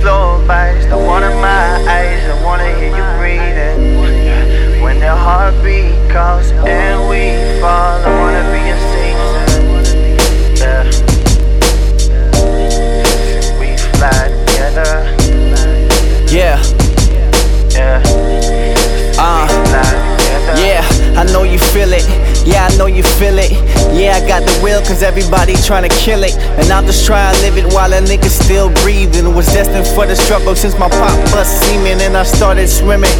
slow bites, the water in my eyes. I wanna hear you breathing when their heartbeat calls and we fall. I wanna be in season, yeah. Should we fly together? Yeah. Yeah. Yeah, I know you feel it. Yeah, I know you feel it. Yeah, I got the will, cause everybody tryna kill it. And I'm just trying to live it while a nigga still breathing. Was destined for the struggle since my pop bust semen. And I started swimming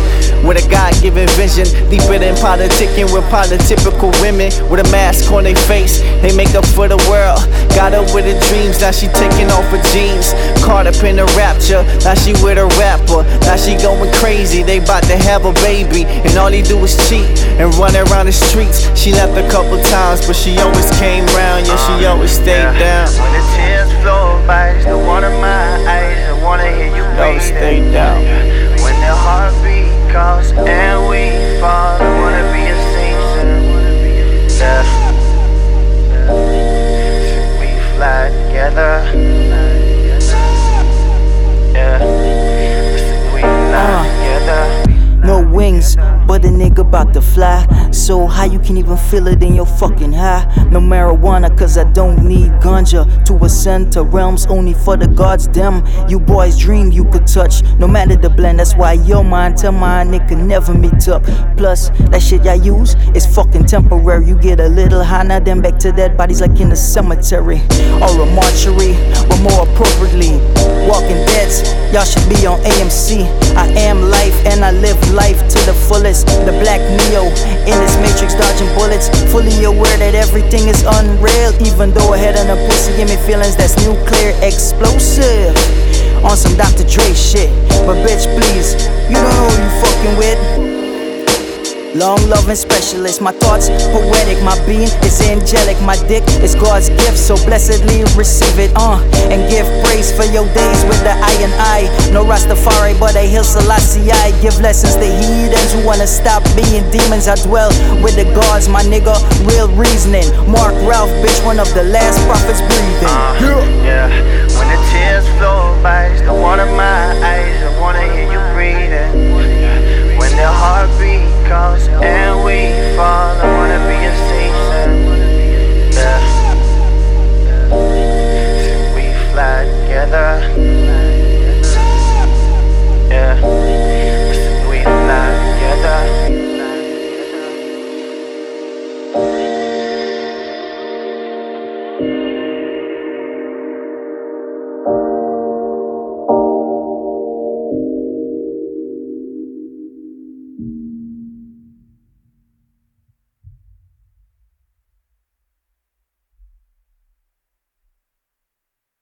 with a God-given vision, deeper than politicking with polytypical women. With a mask on their face, they make up for the world. Got up with her dreams, now she taking off her jeans. Caught up in the rapture, now she with a rapper. Now she going crazy, they bout to have a baby. And all he do is cheat and run around the streets. She left a couple times, but she always came round, yeah, she always stayed down. When the tears flow by, the water in my eyes, I wanna hear you always stay down. When the heartbeat calls and we fall, I wanna be in season, yeah. Should we fly together? Yeah. Should we fly together? No wings, but a nigga about to fly. So high you can't even feel it in your fucking high. No marijuana, cause I don't need ganja to ascend to realms only for the gods. Them, you boys dream you could touch, no matter the blend. That's why your mind to mine, it can never meet up. Plus, that shit I use is fucking temporary. You get a little high, now then back to dead bodies like in the cemetery or a mortuary, but more appropriately, walking deads. Y'all should be on AMC. I am life and I live life to the fullest. The black Neo in this matrix dodging bullets, fully aware that everything is unreal. Even though a head and a pussy give me feelings that's nuclear explosive. On some Dr. Dre shit, but bitch please, you don't know who you fucking with. Long loving specialist, my thoughts poetic, my being is angelic, my dick is God's gift, so blessedly receive it, and give praise for your days with the I and I. No Rastafari, but a Hail Selassie, I give lessons to heathens who wanna stop being demons. I dwell with the gods, my nigga, real reasoning. Mark Ralph, bitch, one of the last prophets breathing. Yeah, when the tears flow by, the water in my eyes.